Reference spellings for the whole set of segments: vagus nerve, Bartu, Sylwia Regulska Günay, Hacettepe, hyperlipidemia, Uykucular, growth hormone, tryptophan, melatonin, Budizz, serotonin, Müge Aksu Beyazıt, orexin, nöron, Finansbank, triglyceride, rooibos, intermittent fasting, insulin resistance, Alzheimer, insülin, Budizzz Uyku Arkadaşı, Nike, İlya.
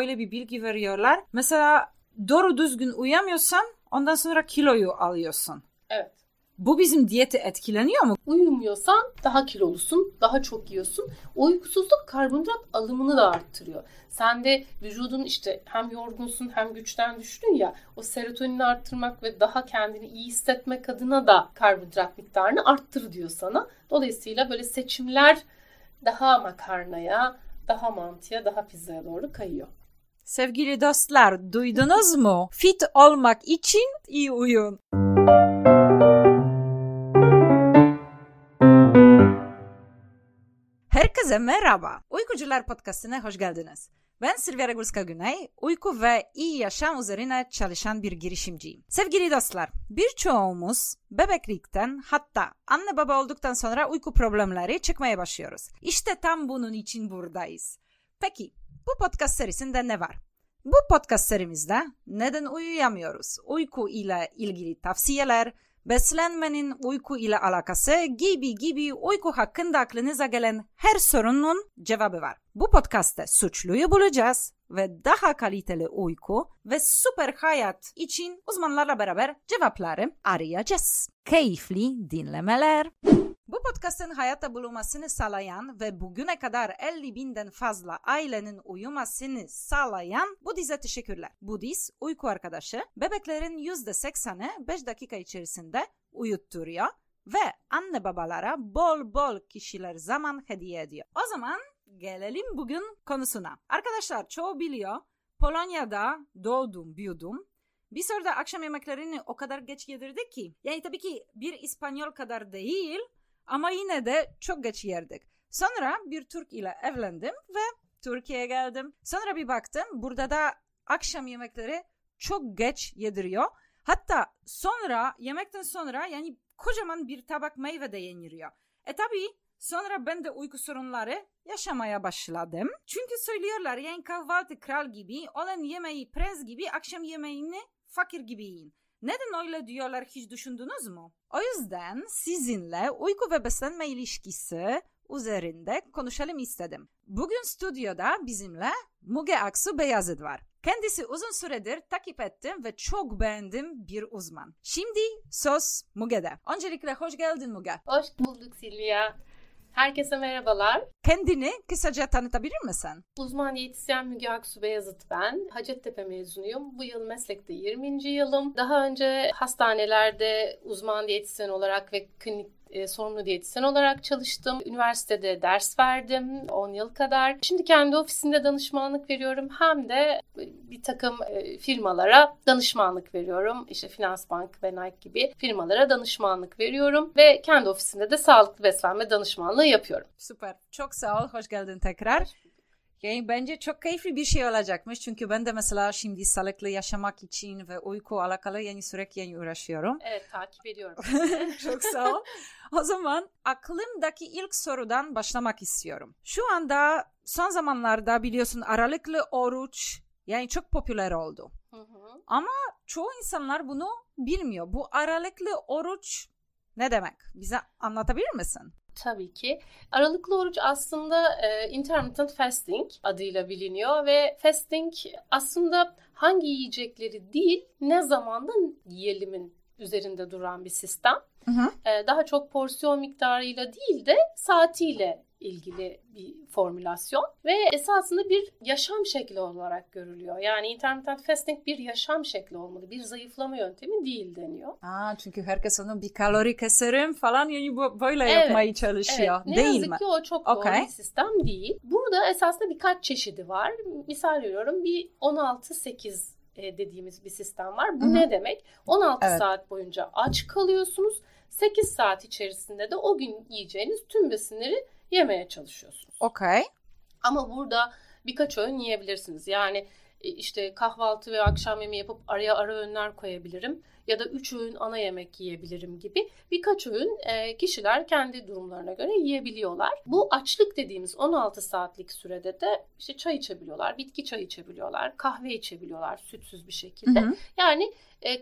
öyle bir bilgi veriyorlar. Mesela doğru düzgün uyuyamıyorsan ondan sonra kiloyu alıyorsun. Evet. Bu bizim diyete etkileniyor mu? Uyumuyorsan daha kilolusun, daha çok yiyorsun. Uykusuzluk karbonhidrat alımını da arttırıyor. Sen de vücudun işte hem yorgunsun hem güçten düştün ya, o serotonini arttırmak ve daha kendini iyi hissetmek adına da karbonhidrat miktarını arttır diyor sana. Dolayısıyla böyle seçimler daha makarnaya, daha mantıya, daha pizzaya doğru kayıyor. Sevgili dostlar, duydunuz mu? Fit olmak için iyi uyun. Herkese merhaba. Uykucular podcast'ine hoş geldiniz. Ben Sylwia Regulska Günay, uyku ve iyi yaşam üzerine çalışan bir girişimciyim. Sevgili dostlar, birçoğumuz bebeklikten hatta anne baba olduktan sonra uyku problemleri çekmeye başlıyoruz. İşte tam bunun için buradayız. Peki, bu podcast serisinde ne var? Bu podcast serimizde neden uyuyamıyoruz, uyku ile ilgili tavsiyeler, beslenmenin uyku ile alakası gibi uyku hakkında aklınıza gelen her sorunun cevabı var. Bu podcastte suçluyu bulacağız ve daha kaliteli uyku ve süper hayat için uzmanlarla beraber cevapları arayacağız. Keyifli dinlemeler. Bu podcast'ın hayata bulunmasını sağlayan ve bugüne kadar 50.000'den fazla ailenin uyumasını sağlayan Budizz'e teşekkürler. Budizz, uyku arkadaşı, bebeklerin %80'i 5 dakika içerisinde uyutturuyor ve anne babalara bol bol kişiler zaman hediye ediyor. O zaman gelelim bugün konusuna. Arkadaşlar çoğu biliyor, Polonya'da doğdum, büyüdüm. Biz orada akşam yemeklerini o kadar geç yedirdik ki, yani tabii ki bir İspanyol kadar değil, ama yine de çok geç yerdik. Sonra bir Türk ile evlendim ve Türkiye'ye geldim. Sonra bir baktım burada da akşam yemekleri çok geç yediriyor. Hatta sonra yemekten sonra yani kocaman bir tabak meyve de yeniliyor. Tabii sonra ben de uyku sorunları yaşamaya başladım. Çünkü söylüyorlar yani kahvaltı kral gibi, öğlen yemeği prens gibi, akşam yemeğini fakir gibi yiyin. Neden öyle diyorlar hiç düşündünüz mü? O yüzden sizinle uyku ve beslenme ilişkisi üzerinde konuşalım istedim. Bugün stüdyoda bizimle Müge Aksu Beyazıt var. Kendisi uzun süredir takip ettim ve çok beğendim bir uzman. Şimdi söz Müge'de. Öncelikle hoş geldin Müge. Hoş bulduk Sylwia. Herkese merhabalar. Kendini kısaca tanıtabilir misin? Uzman diyetisyen Müge Aksu Beyazıt ben. Hacettepe mezunuyum. Bu yıl meslekte 20. yılım. Daha önce hastanelerde uzman diyetisyen olarak ve klinik sorumlu diyetisyen olarak çalıştım. Üniversitede ders verdim 10 yıl kadar. Şimdi kendi ofisinde danışmanlık veriyorum. Hem de bir takım firmalara danışmanlık veriyorum. İşte Finansbank ve Nike gibi firmalara danışmanlık veriyorum. Ve kendi ofisinde de sağlıklı beslenme danışmanlığı yapıyorum. Süper. Çok sağ ol. Hoş geldin tekrar. Yani bence çok keyifli bir şey olacakmış. Çünkü ben de mesela şimdi sağlıklı yaşamak için ve uyku alakalı yani sürekli yani uğraşıyorum. Evet, takip ediyorum. Çok sağ ol. O zaman aklımdaki ilk sorudan başlamak istiyorum. Şu anda son zamanlarda biliyorsun aralıklı oruç yani çok popüler oldu. Hı hı. Ama çoğu insanlar bunu bilmiyor. Bu aralıklı oruç ne demek? Bize anlatabilir misin? Tabii ki. Aralıklı oruç aslında intermittent fasting adıyla biliniyor ve fasting aslında hangi yiyecekleri değil ne zamanda yiyelimin üzerinde duran bir sistem. Hı hı. Daha çok porsiyon miktarıyla değil de saatiyle ilgili bir formülasyon ve esasında bir yaşam şekli olarak görülüyor. Yani intermittent fasting bir yaşam şekli olmalı. Bir zayıflama yöntemi değil deniyor. Çünkü herkes onu bir kalori keserim falan yani böyle yapmayı çalışıyor. Evet. Değil mi? Ne yazık ki o çok doğru bir sistem değil. Burada esasında birkaç çeşidi var. Misal veriyorum bir 16-8 dediğimiz bir sistem var. Bu Hı-hı. ne demek? 16 saat boyunca aç kalıyorsunuz. 8 saat içerisinde de o gün yiyeceğiniz tüm besinleri yemeye çalışıyorsunuz. Okay. Ama burada birkaç öğün yiyebilirsiniz. Yani işte kahvaltı ve akşam yemeği yapıp araya ara öğünler koyabilirim. Ya da 3 öğün ana yemek yiyebilirim gibi birkaç öğün kişiler kendi durumlarına göre yiyebiliyorlar. Bu açlık dediğimiz 16 saatlik sürede de işte çay içebiliyorlar, bitki çayı içebiliyorlar, kahve içebiliyorlar sütsüz bir şekilde. Hı-hı. Yani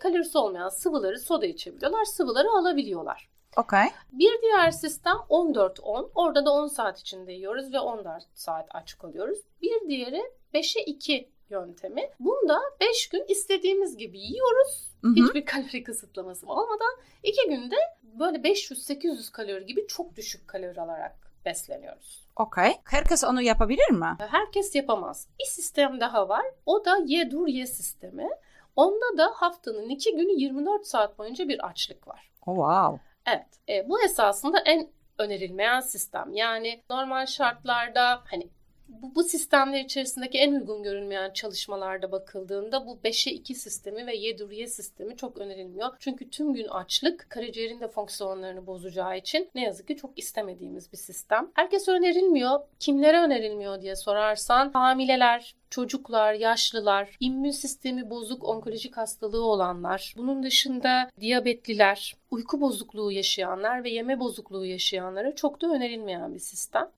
kalorisi olmayan sıvıları, soda içebiliyorlar, sıvıları alabiliyorlar. Okay. Bir diğer sistem 14-10. Orada da 10 saat içinde yiyoruz ve 14 saat aç kalıyoruz. Bir diğeri 5'e 2 yöntemi. Bunda 5 gün istediğimiz gibi yiyoruz. Hı-hı. Hiçbir kalori kısıtlaması olmadan 2 günde böyle 500-800 kalori gibi çok düşük kalori alarak besleniyoruz. Okay. Herkes onu yapabilir mi? Herkes yapamaz. Bir sistem daha var. O da ye sistemi. Onda da haftanın 2 günü 24 saat boyunca bir açlık var. Oh, wow. Evet. Bu esasında en önerilmeyen sistem. Yani normal şartlarda hani bu sistemler içerisindeki en uygun görünmeyen çalışmalarda bakıldığında bu 5'e 2 sistemi ve ye sistemi çok önerilmiyor. Çünkü tüm gün açlık karaciğerin de fonksiyonlarını bozacağı için ne yazık ki çok istemediğimiz bir sistem. Herkes önerilmiyor. Kimlere önerilmiyor diye sorarsan hamileler, çocuklar, yaşlılar, immün sistemi bozuk onkolojik hastalığı olanlar, bunun dışında diyabetliler, uyku bozukluğu yaşayanlar ve yeme bozukluğu yaşayanlara çok da önerilmeyen bir sistem.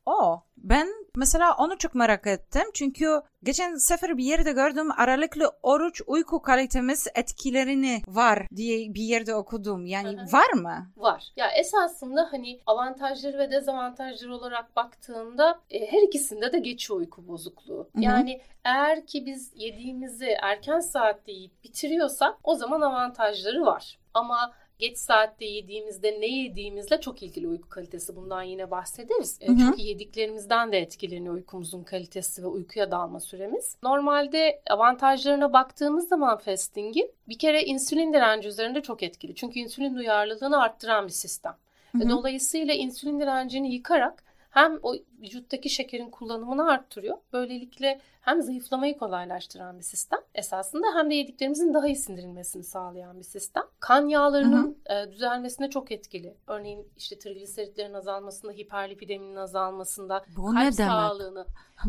Ben mesela onu çok merak ettim çünkü geçen sefer bir yerde gördüm aralıklı oruç uyku kalitemiz etkilerini var diye bir yerde okudum. Yani Aha. var mı? Var. Ya esasında hani avantajları ve dezavantajları olarak baktığında her ikisinde de geçiyor uyku bozukluğu. Yani Hı-hı. eğer ki biz yediğimizi erken saatte yiyip bitiriyorsak o zaman avantajları var. Ama geç saatte yediğimizde ne yediğimizle çok ilgili uyku kalitesi. Bundan yine bahsederiz. Hı hı. Çünkü yediklerimizden de etkileniyor uykumuzun kalitesi ve uykuya dalma süremiz. Normalde avantajlarına baktığımız zaman fastingin bir kere insülin direnci üzerinde çok etkili. Çünkü insülin duyarlılığını arttıran bir sistem. Hı hı. Dolayısıyla insülin direncini yıkarak hem o vücuttaki şekerin kullanımını arttırıyor. Böylelikle hem zayıflamayı kolaylaştıran bir sistem esasında hem de yediklerimizin daha iyi sindirilmesini sağlayan bir sistem. Kan yağlarının düzelmesine çok etkili. Örneğin işte trigliseritlerin azalmasında, hiperlipideminin azalmasında, bu kalp sağlığını.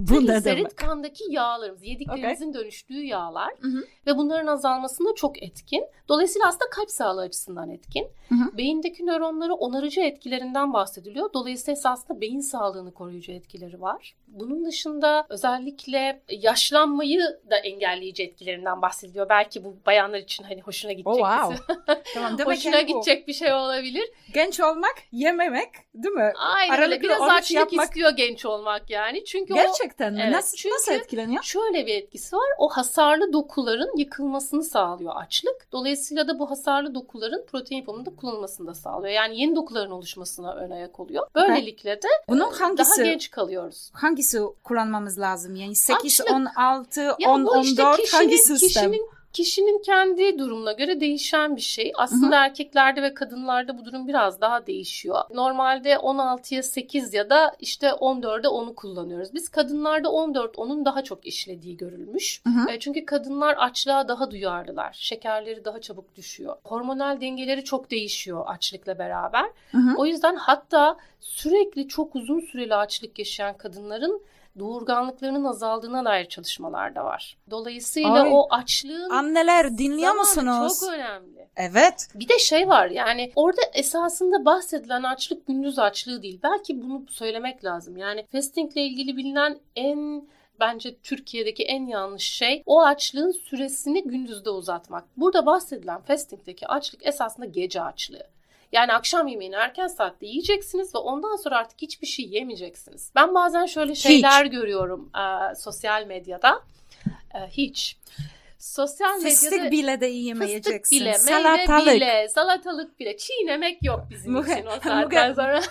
Trigliserit kandaki yağlarımız, yediklerimizin okay. dönüştüğü yağlar Hı-hı. ve bunların azalmasında çok etkin. Dolayısıyla aslında kalp sağlığı açısından etkin. Hı-hı. Beyindeki nöronları onarıcı etkilerinden bahsediliyor. Dolayısıyla esasında beyin sağlığını koruyucu etkileri var. Bunun dışında özellikle yaşlanmayı da engelleyici etkilerinden bahsediliyor. Belki bu bayanlar için hani hoşuna gidecek. Oh, wow. tamam, hoşuna gidecek bu. Bir şey olabilir. Genç olmak, yememek, değil mi? Aynen öyle. Biraz açlık istiyor genç olmak yani. Çünkü gerçekten mi? Evet, nasıl etkileniyor? Şöyle bir etkisi var. O hasarlı dokuların yıkılmasını sağlıyor açlık. Dolayısıyla da bu hasarlı dokuların protein yapımında kullanılmasını da sağlıyor. Yani yeni dokuların oluşmasına ön ayak oluyor. Böylelikle de bunun hangisi, daha genç kalıyoruz. Hangisi kullanmamız lazım? Yani 8, açlık. 16, 10, ya işte 14 hangi sistem? Kişinin kendi durumuna göre değişen bir şey. Aslında Hı-hı. erkeklerde ve kadınlarda bu durum biraz daha değişiyor. Normalde 16'ya 8 ya da işte 14'e 10'u kullanıyoruz. Biz kadınlarda 14, 10'un daha çok işlediği görülmüş. Hı-hı. Çünkü kadınlar açlığa daha duyarlılar. Şekerleri daha çabuk düşüyor. Hormonal dengeleri çok değişiyor açlıkla beraber. Hı-hı. O yüzden hatta sürekli çok uzun süreli açlık yaşayan kadınların doğurganlıklarının azaldığına dair çalışmalar da var. Dolayısıyla o açlığın... Anneler dinliyor musunuz? Çok önemli. Evet. Bir de şey var yani orada esasında bahsedilen açlık gündüz açlığı değil. Belki bunu söylemek lazım. Yani fastingle ilgili bilinen bence Türkiye'deki en yanlış şey o açlığın süresini gündüzde uzatmak. Burada bahsedilen fastingdeki açlık esasında gece açlığı. Yani akşam yemeğini erken saatte yiyeceksiniz ve ondan sonra artık hiçbir şey yemeyeceksiniz. Ben bazen şöyle şeyler görüyorum sosyal medyada. Sosyal medyada fıstık bile de yiyemeyeceksin. Fıstık bile, salatalık bile. Çiğnemek yok bizim için o saatten sonra.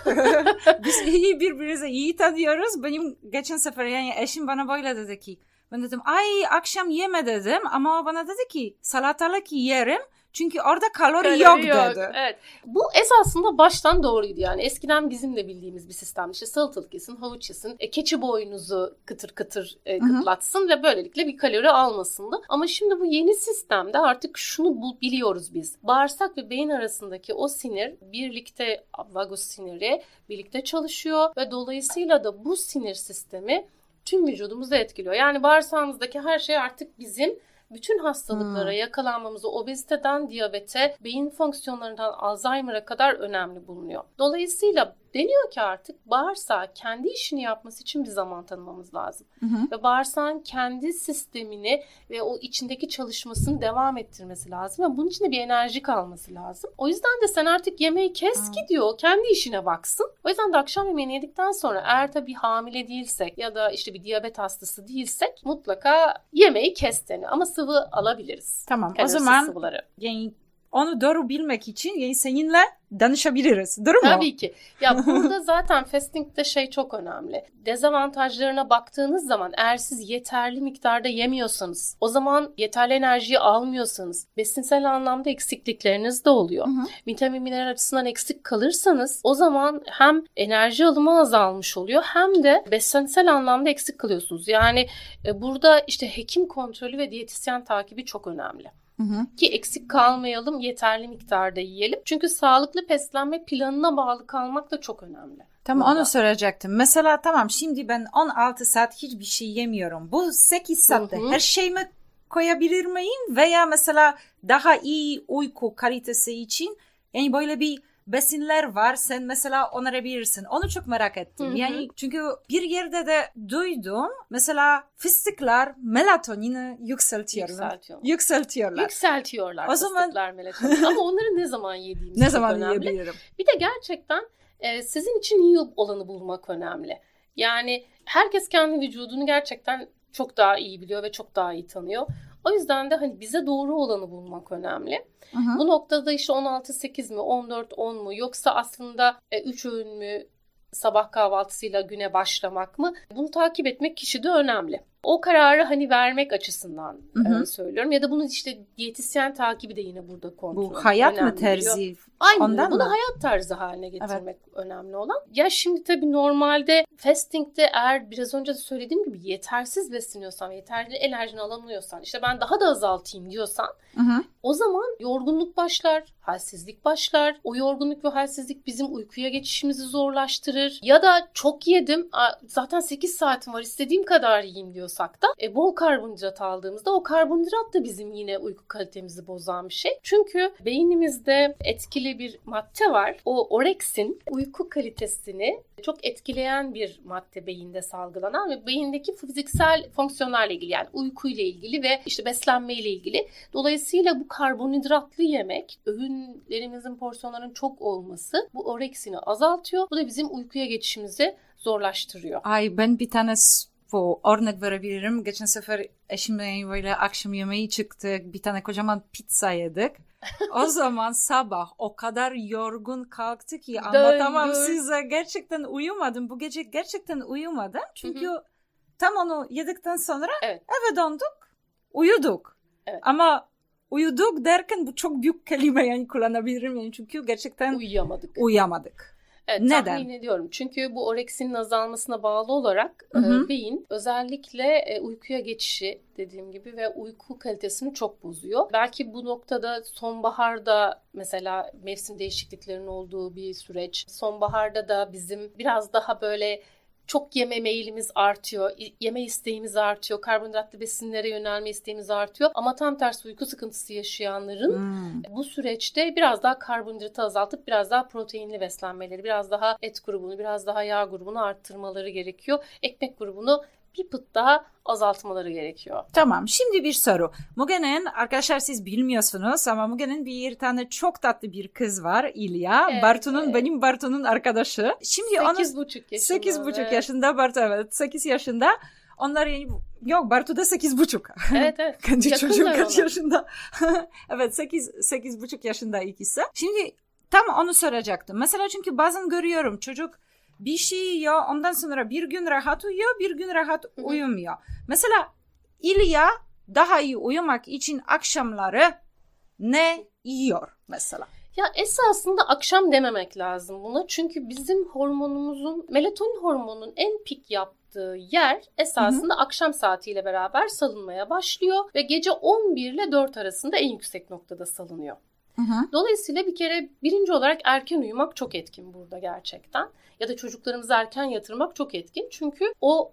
Biz birbirimize iyi tanıyoruz. Benim geçen sefer yani eşim bana böyle dedi ki. Ben dedim ay akşam yeme dedim ama o bana dedi ki salatalık yerim. Çünkü orada kalori yok dedi. Evet. Bu esasında baştan doğruydu yani. Eskiden bizim de bildiğimiz bir sistemdi. İşte salatalık yesin, havuç yesin, keçi boynuzu kıtır kıtlatsın Hı-hı. ve böylelikle bir kalori almasındı. Ama şimdi bu yeni sistemde artık şunu biliyoruz biz. Bağırsak ve beyin arasındaki o sinir birlikte vagus siniri birlikte çalışıyor ve dolayısıyla da bu sinir sistemi tüm vücudumuzu etkiliyor. Yani bağırsağımızdaki her şey artık bizim bütün hastalıklara yakalanmamızı obeziteden diyabete, beyin fonksiyonlarından Alzheimer'a kadar önemli bulunuyor. Dolayısıyla Deniyor ki artık bağırsağı kendi işini yapması için bir zaman tanımamız lazım. Hı hı. Ve bağırsağın kendi sistemini ve o içindeki çalışmasını devam ettirmesi lazım. Ve bunun için de bir enerji kalması lazım. O yüzden de sen artık yemeği kes ki diyor, kendi işine baksın. O yüzden de akşam yemeğini yedikten sonra eğer tabii hamile değilsek ya da işte bir diyabet hastası değilsek mutlaka yemeği kes deniyor. Ama sıvı alabiliriz. Tamam, kalorisiz o zaman sıvıları. Onu doğru bilmek için seninle danışabiliriz. Doğru mu? Tabii ki. Ya burada zaten fasting'de çok önemli. Dezavantajlarına baktığınız zaman eğer siz yeterli miktarda yemiyorsanız, o zaman yeterli enerjiyi almıyorsanız besinsel anlamda eksiklikleriniz de oluyor. Hı hı. Vitamin mineral açısından eksik kalırsanız o zaman hem enerji alımı azalmış oluyor hem de besinsel anlamda eksik kalıyorsunuz. Yani burada hekim kontrolü ve diyetisyen takibi çok önemli. Hı hı. Ki eksik kalmayalım, yeterli miktarda yiyelim. Çünkü sağlıklı beslenme planına bağlı kalmak da çok önemli. Tamam, onu soracaktım. Mesela tamam, şimdi ben 16 saat hiçbir şey yemiyorum. Bu 8 saatte her şeyimi koyabilir miyim? Veya mesela daha iyi uyku kalitesi için böyle bir besinler var. Sen mesela onarabilirsin. Onu çok merak ettim. Hı hı. Çünkü bir yerde de duydum. Mesela fıstıklar melatonini yükseltiyorlar. O fıstıklar melatonin. Ama onları ne zaman yediğimiz ne zaman önemli. Yiyebilirim? Bir de gerçekten sizin için iyi olanı bulmak önemli. Yani herkes kendi vücudunu gerçekten çok daha iyi biliyor ve çok daha iyi tanıyor. O yüzden de bize doğru olanı bulmak önemli. Hı hı. Bu noktada 16-8 mi, 14-10 mu, yoksa aslında 3 öğün mü, sabah kahvaltısıyla güne başlamak mı? Bunu takip etmek kişi de önemli. O kararı vermek açısından söylüyorum. Ya da bunu diyetisyen takibi de yine burada kontrol. Bu hayat mı terzi? Aynen, bunu hayat tarzı haline getirmek önemli olan. Ya şimdi tabii normalde fasting'de eğer biraz önce de söylediğim gibi yetersiz besleniyorsan, yeterli enerjini alamıyorsan, ben daha da azaltayım diyorsan o zaman yorgunluk başlar, halsizlik başlar. O yorgunluk ve halsizlik bizim uykuya geçişimizi zorlaştırır. Ya da çok yedim, zaten 8 saatim var, istediğim kadar yiyeyim diyorsan. Bol karbonhidrat aldığımızda o karbonhidrat da bizim yine uyku kalitemizi bozan bir şey. Çünkü beynimizde etkili bir madde var. O orexin, uyku kalitesini çok etkileyen bir madde, beyinde salgılanan ve beyindeki fiziksel fonksiyonlarla ilgili, yani uykuyla ilgili ve beslenmeyle ilgili. Dolayısıyla bu karbonhidratlı yemek, öğünlerimizin, porsiyonların çok olması bu orexini azaltıyor. Bu da bizim uykuya geçişimizi zorlaştırıyor. Ben bir tane örnek verebilirim. Geçen sefer eşimle akşam yemeği çıktık. Bir tane kocaman pizza yedik. O zaman sabah o kadar yorgun kalktık ki anlatamam size. Gerçekten uyumadım. Bu gece gerçekten uyumadım. Çünkü tam onu yedikten sonra eve döndük, uyuduk. Evet. Ama uyuduk derken bu çok büyük kelime kullanabilirim. Çünkü gerçekten uyuyamadık. Evet, neden? Tahmin ediyorum. Çünkü bu oreksinin azalmasına bağlı olarak beyin özellikle uykuya geçişi dediğim gibi ve uyku kalitesini çok bozuyor. Belki bu noktada sonbaharda mesela mevsim değişikliklerinin olduğu bir süreç. Sonbaharda da bizim biraz daha çok yeme meyilimiz artıyor, yeme isteğimiz artıyor, karbonhidratlı besinlere yönelme isteğimiz artıyor. Ama tam tersi uyku sıkıntısı yaşayanların bu süreçte biraz daha karbonhidratı azaltıp biraz daha proteinli beslenmeleri, biraz daha et grubunu, biraz daha yağ grubunu arttırmaları gerekiyor. Ekmek grubunu bir pıt daha azaltmaları gerekiyor. Tamam, şimdi bir soru. Müge'nin, arkadaşlar siz bilmiyorsunuz ama Müge'nin bir tane çok tatlı bir kız var, İlya. Evet, Bartu'nun, benim Bartu'nun arkadaşı. Şimdi 8,5 yaşında. 8,5 yaşında Bartu, 8 yaşında. Onlar yok, Bartu da 8,5. Evet. Kendi çocuğum kaç yaşında? 8,5 yaşında ikisi. Şimdi tam onu soracaktım. Mesela çünkü bazen görüyorum çocuk bir şey yiyor, ondan sonra bir gün rahat uyuyor, bir gün rahat uyumuyor. Mesela İlya daha iyi uyumak için akşamları ne yiyor mesela? Ya esasında akşam dememek lazım buna. Çünkü bizim hormonumuzun, melatonin hormonunun en pik yaptığı yer esasında akşam saatiyle beraber salınmaya başlıyor. Ve gece 11 ile 4 arasında en yüksek noktada salınıyor. Dolayısıyla bir kere birinci olarak erken uyumak çok etkin burada gerçekten. Ya da çocuklarımızı erken yatırmak çok etkin. Çünkü o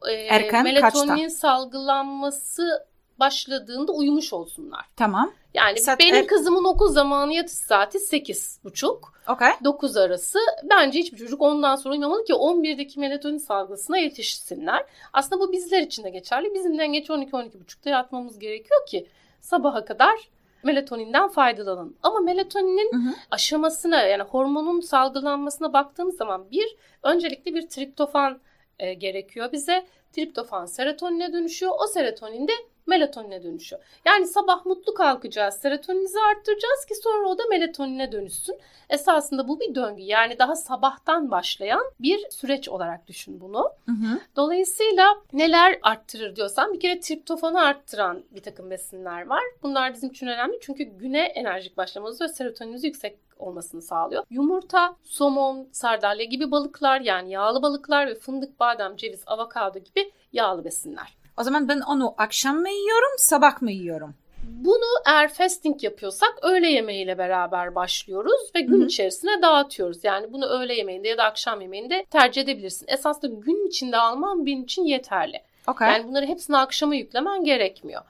melatonin salgılanması başladığında uyumuş olsunlar. Tamam. Yani benim kızımın okul zamanı yatış saati 8.30. Okay. 9 arası. Bence hiçbir çocuk ondan sonra uyumamalı ki 11'deki melatonin salgısına yetişsinler. Aslında bu bizler için de geçerli. Bizim en geç 12-12.30'da yatmamız gerekiyor ki sabaha kadar melatoninden faydalanın. Ama melatoninin aşamasına, yani hormonun salgılanmasına baktığımız zaman öncelikle bir tryptophan gerekiyor bize. Triptofan serotonine dönüşüyor. O serotonin de melatonine dönüşüyor. Yani sabah mutlu kalkacağız, serotoninizi arttıracağız ki sonra o da melatonine dönüşsün. Esasında bu bir döngü. Yani daha sabahtan başlayan bir süreç olarak düşün bunu. Dolayısıyla neler arttırır diyorsan, bir kere triptofanı arttıran bir takım besinler var. Bunlar bizim için önemli çünkü güne enerjik başlamanızı ve serotoninizi yüksek olmasını sağlıyor. Yumurta, somon, sardalya gibi balıklar, yani yağlı balıklar ve fındık, badem, ceviz, avokado gibi yağlı besinler. O zaman ben onu akşam mı yiyorum, sabah mı yiyorum? Bunu eğer fasting yapıyorsak öğle yemeğiyle beraber başlıyoruz ve gün içerisine dağıtıyoruz. Yani bunu öğle yemeğinde ya da akşam yemeğinde tercih edebilirsin. Esasında gün içinde alman benim için yeterli. Okay. Yani bunları hepsini akşama yüklemen gerekmiyor.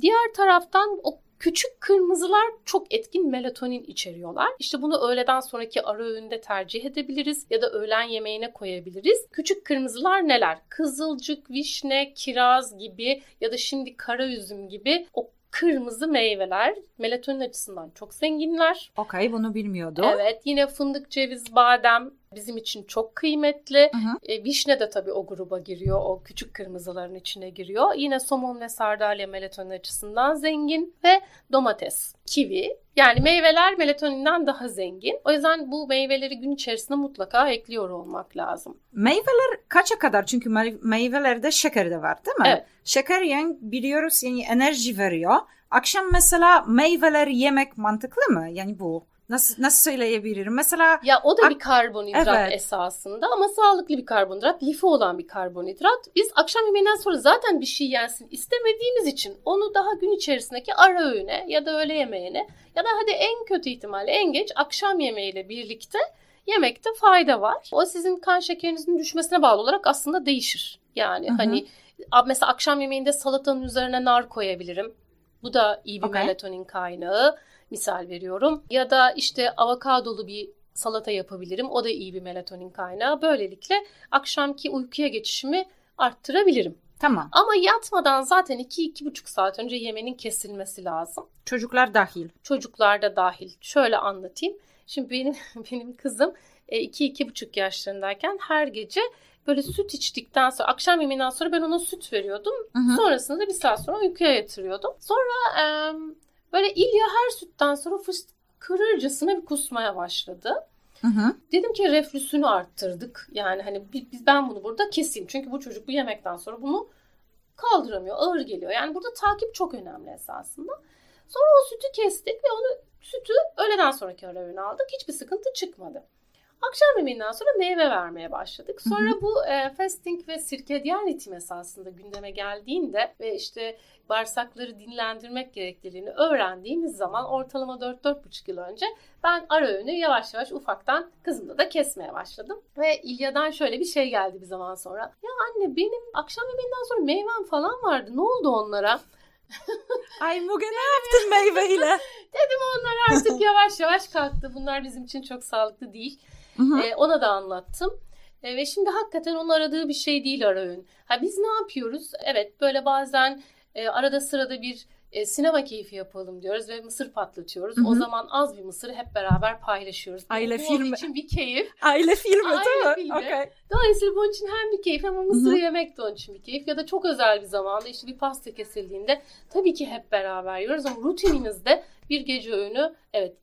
Diğer taraftan o küçük kırmızılar çok etkin melatonin içeriyorlar. İşte bunu öğleden sonraki ara öğünde tercih edebiliriz ya da öğlen yemeğine koyabiliriz. Küçük kırmızılar neler? Kızılcık, vişne, kiraz gibi ya da şimdi kara üzüm gibi o kırmızı meyveler melatonin açısından çok zenginler. Okay, bunu bilmiyordum. Evet, yine fındık, ceviz, badem bizim için çok kıymetli. Vişne de tabii o gruba giriyor. O küçük kırmızıların içine giriyor. Yine somon ve sardalya melatonin açısından zengin ve domates, kivi. Yani meyveler melatoninden daha zengin. O yüzden bu meyveleri gün içerisinde mutlaka ekliyor olmak lazım. Meyveler kaça kadar? Çünkü meyvelerde şeker de var, değil mi? Evet. Şeker yani biliyoruz, yani enerji veriyor. Akşam mesela meyveler yemek mantıklı mı? Yani bu nasıl söyleyebilirim? Mesela ya o da bir karbonhidrat esasında, ama sağlıklı bir karbonhidrat, lifi olan bir karbonhidrat. Biz akşam yemeğinden sonra zaten bir şey yensin istemediğimiz için onu daha gün içerisindeki ara öğüne ya da öğle yemeğine ya da hadi en kötü ihtimalle en geç akşam yemeğiyle birlikte yemekte fayda var. O sizin kan şekerinizin düşmesine bağlı olarak aslında değişir. Yani hani mesela akşam yemeğinde salatanın üzerine nar koyabilirim. Bu da iyi bir melatonin kaynağı. Misal veriyorum. Ya da işte avokadolu bir salata yapabilirim. O da iyi bir melatonin kaynağı. Böylelikle akşamki uykuya geçişimi arttırabilirim. Tamam. Ama yatmadan zaten 2-2,5 saat önce yemenin kesilmesi lazım. Çocuklar dahil. Çocuklar da dahil. Şöyle anlatayım. Şimdi benim kızım 2-2,5 yaşlarındayken her gece böyle süt içtikten sonra, akşam yemeğinden sonra ben ona süt veriyordum. Sonrasında da bir saat sonra uykuya yatırıyordum. Sonra böyle İlya her sütten sonra fışkırırcasına bir kusmaya başladı. Dedim ki reflüsünü arttırdık. Yani hani ben bunu burada keseyim. Çünkü bu çocuk bu yemekten sonra bunu kaldıramıyor. Ağır geliyor. Yani burada takip çok önemli esasında. Sonra o sütü kestik ve sütü öğleden sonraki ara öğüne aldık. Hiçbir sıkıntı çıkmadı. Akşam yemeğinden sonra meyve vermeye başladık. Sonra bu fasting ve sirkadiyen ritim esasında gündeme geldiğinde ve işte bağırsakları dinlendirmek gerekliliğini öğrendiğimiz zaman ortalama 4-4,5 yıl önce ben ara öğünü yavaş yavaş ufaktan kızımda da kesmeye başladım. Ve İlya'dan şöyle bir şey geldi bir zaman sonra. Ya anne, benim akşam yemeğinden sonra meyvem falan vardı. Ne oldu onlara? Ay Müge, ne yaptın meyveyle? Dedim onlar artık yavaş yavaş kalktı. Bunlar bizim için çok sağlıklı değil. Ona da anlattım. Ve şimdi hakikaten onun aradığı bir şey değil ara öğün. Biz ne yapıyoruz? Evet, böyle bazen arada sırada bir sinema keyfi yapalım diyoruz ve mısır patlatıyoruz. O zaman az bir mısırı hep beraber paylaşıyoruz. Aile filmi. Onun için bir keyif. Aile filmi değil mi? Okay. Dolayısıyla bunun için hem bir keyif, hem mısırı yemek de onun için bir keyif. Ya da çok özel bir zamanda işte bir pasta kesildiğinde tabii ki hep beraber yiyoruz. Ama rutinimizde bir gece öğünü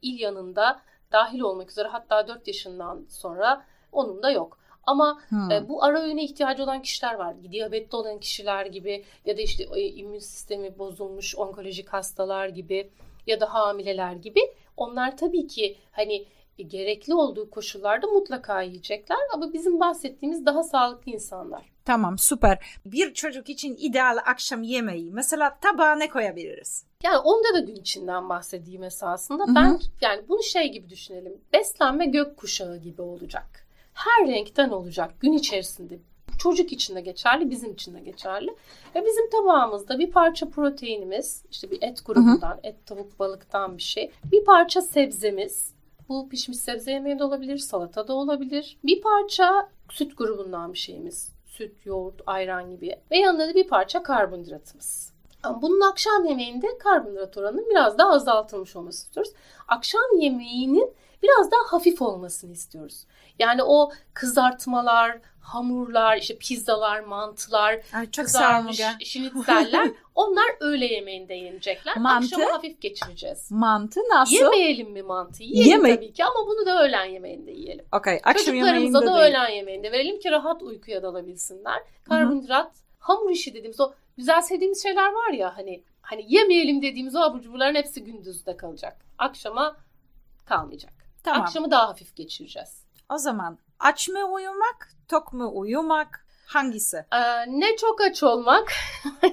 İlya'nın da dahil olmak üzere, hatta 4 yaşından sonra onun da yok. Ama bu ara öğüne ihtiyacı olan kişiler var. Diyabetli olan kişiler gibi ya da işte immün sistemi bozulmuş onkolojik hastalar gibi ya da hamileler gibi. Onlar tabii ki hani gerekli olduğu koşullarda mutlaka yiyecekler, ama bizim bahsettiğimiz daha sağlıklı insanlar. Tamam, süper. Bir çocuk için ideal akşam yemeği mesela tabağa ne koyabiliriz? Yani onda da gün içinden bahsedeyim esasında. Ben yani bunu şey gibi düşünelim. Beslenme gökkuşağı gibi olacak. Her renkten olacak gün içerisinde. Çocuk için de geçerli, bizim için de geçerli. Ve bizim tabağımızda bir parça proteinimiz, işte bir et grubundan, et, tavuk, balıktan bir şey. Bir parça sebzemiz, bu pişmiş sebze yemeği de olabilir, salata da olabilir. Bir parça süt grubundan bir şeyimiz, süt, yoğurt, ayran gibi. Ve yanında da bir parça karbonhidratımız. Bunun akşam yemeğinde karbonhidrat oranının biraz daha azaltılmış olması istiyoruz. Akşam yemeğinin biraz daha hafif olmasını istiyoruz. Yani o kızartmalar, hamurlar, işte pizzalar, mantılar, ay, çok kızarmış şinitzeller onlar öğle yemeğinde yenecekler. Akşama hafif geçireceğiz. Mantı nasıl? Yemeyelim mi mantıyı? Yiyelim tabii ki ama bunu da öğlen yemeğinde yiyelim. Okay, çocuklarımıza da öğlen yemeğinde verelim ki rahat uykuya dalabilsinler. Karbonhidrat, hamur işi dediğimiz o güzel sevdiğimiz şeyler var ya hani yemeyelim dediğimiz o abur cuburların hepsi gündüzde kalacak. Akşama kalmayacak. Tamam. Akşamı daha hafif geçireceğiz. O zaman aç mı uyumak, tok mu uyumak hangisi? Ne çok aç olmak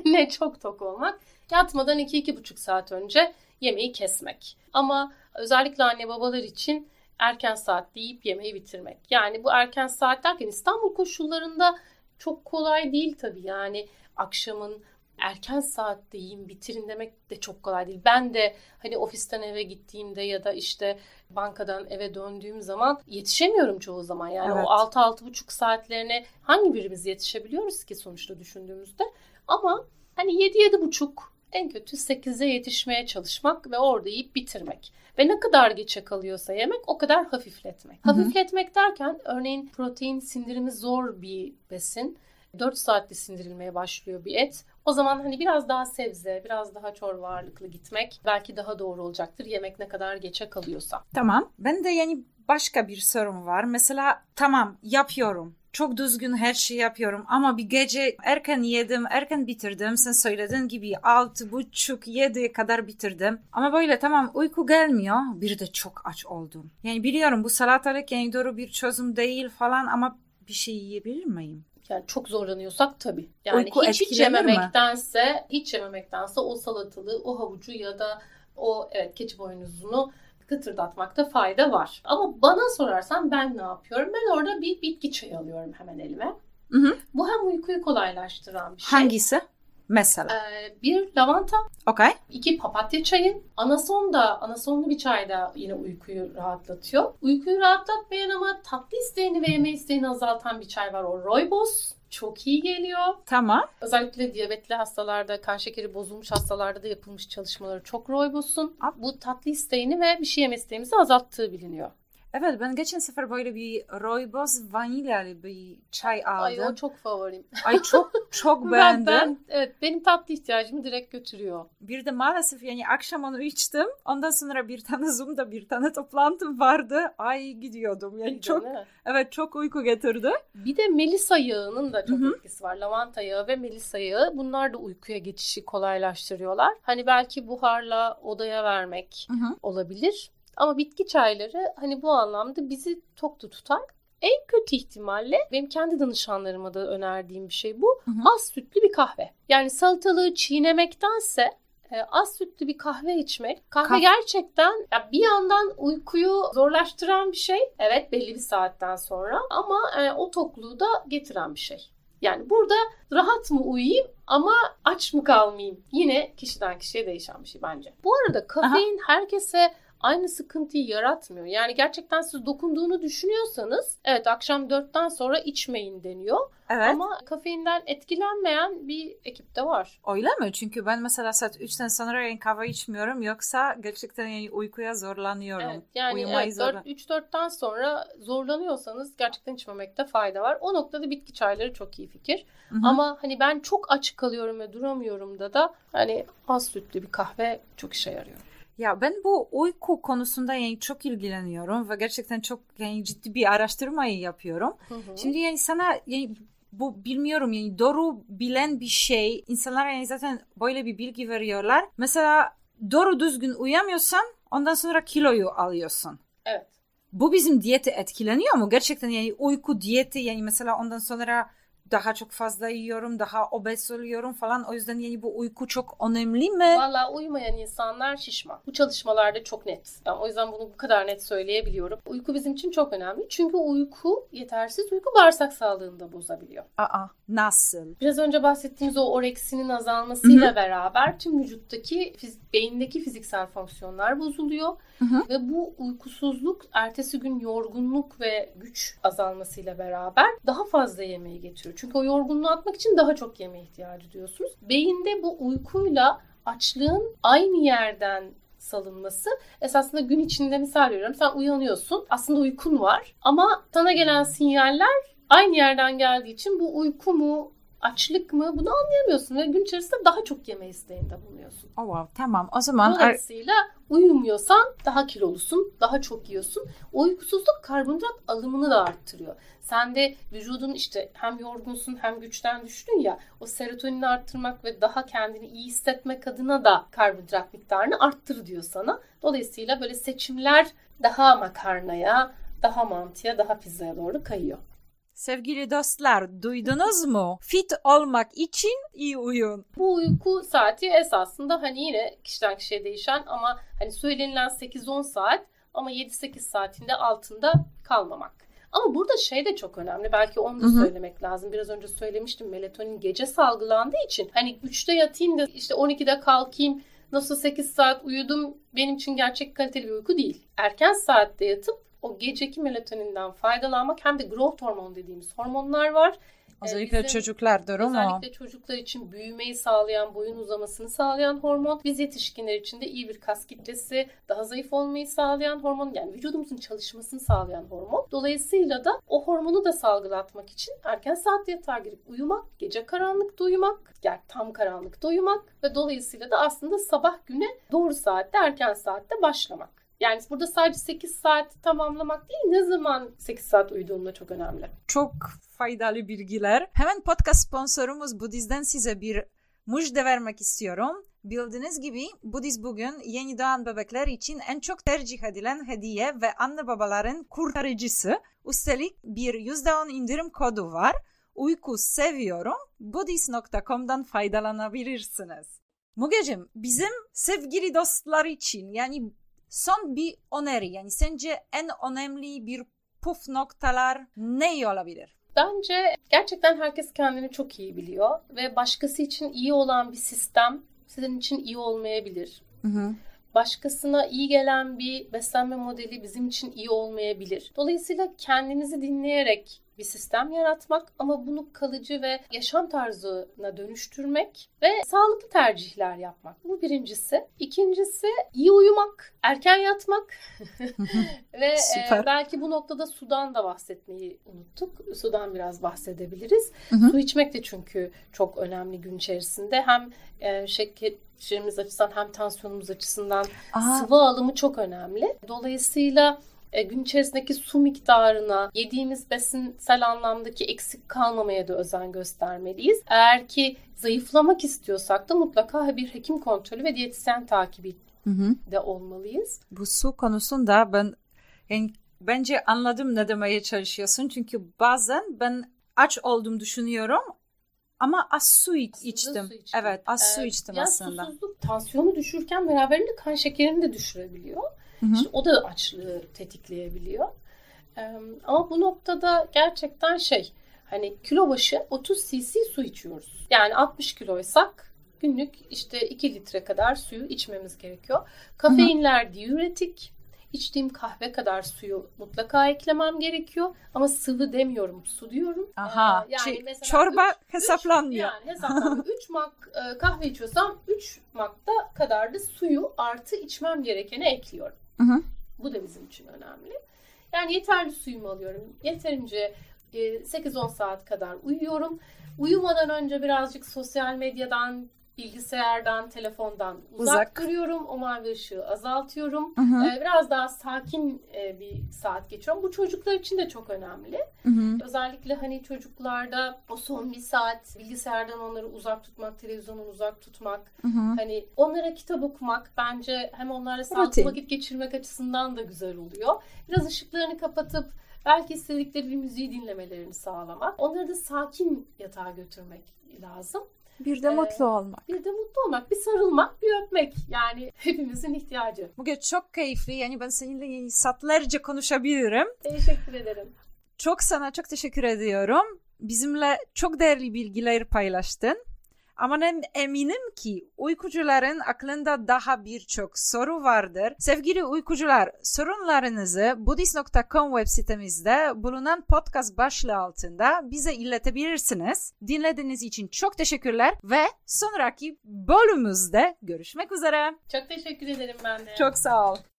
ne çok tok olmak. Yatmadan 2-2,5 saat önce yemeği kesmek. Ama özellikle anne babalar için erken saatte yiyip yemeği bitirmek. Yani bu erken saat derken İstanbul koşullarında çok kolay değil tabii. Yani akşamın erken saatte yiyin bitirin demek de çok kolay değil. Ben de hani ofisten eve gittiğimde ya da işte bankadan eve döndüğüm zaman yetişemiyorum çoğu zaman. Yani evet. O 6-6,5 saatlerine hangi birimiz yetişebiliyoruz ki sonuçta düşündüğümüzde. Ama hani 7-7,5 en kötü 8'e yetişmeye çalışmak ve orada yiyip bitirmek. Ve ne kadar geçe kalıyorsa yemek o kadar hafifletmek. Hı-hı. Hafifletmek derken örneğin protein sindirimi zor bir besin. 4 saatte sindirilmeye başlıyor bir et. O zaman hani biraz daha sebze, biraz daha çorba ağırlıklı gitmek belki daha doğru olacaktır. Yemek ne kadar geçe kalıyorsa. Tamam. Ben de yani başka bir sorum var. Mesela tamam yapıyorum. Çok düzgün her şeyi yapıyorum. Ama bir gece erken yedim, erken bitirdim. Sen söylediğin gibi 6,5-7 kadar bitirdim. Ama böyle tamam uyku gelmiyor. Bir de çok aç oldum. Yani biliyorum bu salatalık yani doğru bir çözüm değil falan ama bir şey yiyebilir miyim? Yani çok zorlanıyorsak tabii. Yani hiç yememektense o salatalığı, o havucu ya da o keçi boynuzunu kıtırdatmakta fayda var. Ama bana sorarsan ben ne yapıyorum? Ben orada bir bitki çayı alıyorum hemen elime. Hı-hı. Bu hem uykuyu kolaylaştıran bir şey. Hangisi? Mesela? Bir lavanta, okay. 2 papatya çayı, anasonlu bir çay da yine uykuyu rahatlatıyor. Uykuyu rahatlatmayan ama tatlı isteğini ve yeme isteğini azaltan bir çay var, o rooibos. Çok iyi geliyor. Tamam. Özellikle diyabetli hastalarda, kan şekeri bozulmuş hastalarda da yapılmış çalışmaları çok rooibos'un. Bu tatlı isteğini ve bir şey yeme isteğimizi azalttığı biliniyor. Evet, ben geçen sefer böyle bir rooibos vanilyalı bir çay aldım. Ay o çok favorim. Ay çok beğendim. Evet, benim tatlı ihtiyacımı direkt götürüyor. Bir de maalesef yani akşam onu içtim. Ondan sonra bir tane Zoom'da bir tane toplantım vardı. Ay gidiyordum yani çok. Evet, çok uyku getirdi. Bir de melisa yağının da çok etkisi var. Lavanta yağı ve melisa yağı. Bunlar da uykuya geçişi kolaylaştırıyorlar. Hani belki buharla odaya vermek olabilir. Ama bitki çayları hani bu anlamda bizi tok da tutar. En kötü ihtimalle benim kendi danışanlarıma da önerdiğim bir şey bu. Az sütlü bir kahve. Yani salatalığı çiğnemektense az sütlü bir kahve içmek. Kahve gerçekten ya bir yandan uykuyu zorlaştıran bir şey. Evet belli bir saatten sonra ama o tokluğu da getiren bir şey. Yani burada rahat mı uyuyayım ama aç mı kalmayayım? Yine kişiden kişiye değişen bir şey bence. Bu arada kafein herkese aynı sıkıntıyı yaratmıyor. Yani gerçekten siz dokunduğunu düşünüyorsanız evet akşam 4'ten sonra içmeyin deniyor. Evet. Ama kafeinden etkilenmeyen bir ekip de var. Öyle mi? Çünkü ben mesela saat 3'ten sonra kahve içmiyorum. Yoksa gerçekten yani uykuya zorlanıyorum. Evet, yani 3-4'ten sonra zorlanıyorsanız gerçekten içmemekte fayda var. O noktada bitki çayları çok iyi fikir. Hı-hı. Ama hani ben çok aç kalıyorum ve duramıyorum da hani az sütlü bir kahve çok işe yarıyor. Ya ben bu uyku konusunda yani çok ilgileniyorum ve gerçekten çok yani ciddi bir araştırmayı yapıyorum. Şimdi yani sana yani bu bilmiyorum yani doğru bilen bir şey. İnsanlar yani zaten böyle bir bilgi veriyorlar. Mesela doğru düzgün uyuyamıyorsan ondan sonra kiloyu alıyorsun. Evet. Bu bizim diyete etkileniyor mu? Gerçekten yani uyku diyeti yani mesela ondan sonra daha çok fazla yiyorum, daha obez oluyorum falan. O yüzden yani bu uyku çok önemli mi? Valla uyumayan insanlar şişman. Bu çalışmalarda çok net. Yani o yüzden bunu bu kadar net söyleyebiliyorum. Uyku bizim için çok önemli. Çünkü uyku, yetersiz uyku bağırsak sağlığını da bozabiliyor. Nasıl? Biraz önce bahsettiğimiz o oreksinin azalmasıyla beraber tüm vücuttaki, beyindeki fiziksel fonksiyonlar bozuluyor. Ve bu uykusuzluk, ertesi gün yorgunluk ve güç azalmasıyla beraber daha fazla yemeği getiriyor. Çünkü o yorgunluğu atmak için daha çok yemeğe ihtiyacı duyuyorsunuz. Beyinde bu uykuyla açlığın aynı yerden salınması esasında gün içinde, misal veriyorum, sen uyanıyorsun, aslında uykun var ama sana gelen sinyaller aynı yerden geldiği için bu uyku mu, açlık mı, bunu anlayamıyorsun ve gün içerisinde daha çok yeme isteğinde bulunuyorsun. Tamam, o zaman dolayısıyla uyumuyorsan daha kilolusun, daha çok yiyorsun. O uykusuzluk karbonhidrat alımını da arttırıyor. Sen de vücudun işte hem yorgunsun hem güçten düştün ya, o serotonini arttırmak ve daha kendini iyi hissetmek adına da karbonhidrat miktarını arttır diyor sana. Dolayısıyla böyle seçimler daha makarnaya, daha mantıya, daha pizzaya doğru kayıyor. Sevgili dostlar, duydunuz mu? Fit olmak için iyi uyun. Bu uyku saati esasında hani yine kişiden kişiye değişen ama hani söylenilen 8-10 saat ama 7-8 saatinde altında kalmamak. Ama burada şey de çok önemli. Belki onu da söylemek lazım. Biraz önce söylemiştim, melatonin gece salgılandığı için hani 3'te yatayım da işte 12'de kalkayım, nasıl 8 saat uyudum, benim için gerçek kaliteli bir uyku değil. Erken saatte yatıp o geceki melatoninden faydalanmak, hem de growth hormonu dediğimiz hormonlar var. Özellikle çocuklar durumu. Özellikle çocuklar için büyümeyi sağlayan, boyun uzamasını sağlayan hormon. Biz yetişkinler için de iyi bir kas kitlesi, daha zayıf olmayı sağlayan hormon. Yani vücudumuzun çalışmasını sağlayan hormon. Dolayısıyla da o hormonu da salgılatmak için erken saatte yatağa girip uyumak, gece karanlıkta uyumak, yani tam karanlıkta uyumak ve dolayısıyla da aslında sabah güne doğru saatte, erken saatte başlamak. Yani burada sadece 8 saati tamamlamak değil, ne zaman 8 saat uyuduğumda çok önemli. Çok faydalı bilgiler. Hemen podcast sponsorumuz Budizz'den size bir müjde vermek istiyorum. Bildiğiniz gibi Budizz bugün yeni doğan bebekler için en çok tercih edilen hediye ve anne babaların kurtarıcısı. Üstelik bir %10 indirim kodu var. Uyku seviyorum. Budizz.com'dan faydalanabilirsiniz. Mügeciğim, bizim sevgili dostlar için yani son bir öneri, yani sence en önemli bir püf noktalar ne olabilir? Bence gerçekten herkes kendini çok iyi biliyor ve başkası için iyi olan bir sistem sizin için iyi olmayabilir. Başkasına iyi gelen bir beslenme modeli bizim için iyi olmayabilir. Dolayısıyla kendinizi dinleyerek bir sistem yaratmak ama bunu kalıcı ve yaşam tarzına dönüştürmek ve sağlıklı tercihler yapmak. Bu birincisi. İkincisi iyi uyumak, erken yatmak ve belki bu noktada sudan da bahsetmeyi unuttuk. Sudan biraz bahsedebiliriz. Su içmek de çünkü çok önemli gün içerisinde. Hem şekerimiz açısından hem tansiyonumuz açısından sıvı alımı çok önemli. Dolayısıyla gün içerisindeki su miktarına, yediğimiz besinsel anlamdaki eksik kalmamaya da özen göstermeliyiz. Eğer ki zayıflamak istiyorsak da mutlaka bir hekim kontrolü ve diyetisyen takibi de olmalıyız. Bu su konusunda ben bence anladım ne demeye çalışıyorsun. Çünkü bazen ben aç olduğumu düşünüyorum ama az su içtim. Evet, az su içtim aslında. Susuzluk tansiyonu düşürken beraberinde kan şekerini de düşürebiliyor. İşte o da açlığı tetikleyebiliyor. Ama bu noktada gerçekten hani kilo başı 30 cc su içiyoruz. Yani 60 kiloysak günlük işte 2 litre kadar suyu içmemiz gerekiyor. Kafeinler diüretik. İçtiğim kahve kadar suyu mutlaka eklemem gerekiyor. Ama sıvı demiyorum, su diyorum. Yani çorba hesaplanmıyor. Yani hesaplanmıyor. 3 mak kahve içiyorsam 3 makta kadar da suyu artı içmem gerekene ekliyorum. Bu da bizim için önemli. Yani yeterli suyumu alıyorum. Yeterince 8-10 saat kadar uyuyorum. Uyumadan önce birazcık sosyal medyadan, bilgisayardan, telefondan uzak duruyorum. O mavi ışığı azaltıyorum. Biraz daha sakin bir saat geçiyorum. Bu çocuklar için de çok önemli. Özellikle hani çocuklarda o son bir saat bilgisayardan onları uzak tutmak, televizyondan uzak tutmak, hani onlara kitap okumak bence hem onlarla sağlıklı vakit geçirmek açısından da güzel oluyor. Biraz ışıklarını kapatıp belki istedikleri bir müziği dinlemelerini sağlamak. Onları da sakin yatağa götürmek lazım. Bir de mutlu olmak. Bir de mutlu olmak, bir sarılmak, bir öpmek. Yani hepimizin ihtiyacı. Bugün çok keyifli. Yani ben seninle saatlerce konuşabilirim. Teşekkür ederim. Çok çok teşekkür ediyorum. Bizimle çok değerli bilgiler paylaştın. Ama eminim ki uykucuların aklında daha birçok soru vardır. Sevgili uykucular, sorunlarınızı budizz.com web sitemizde bulunan podcast başlığı altında bize iletebilirsiniz. Dinlediğiniz için çok teşekkürler ve sonraki bölümümüzde görüşmek üzere. Çok teşekkür ederim ben de. Çok sağ ol.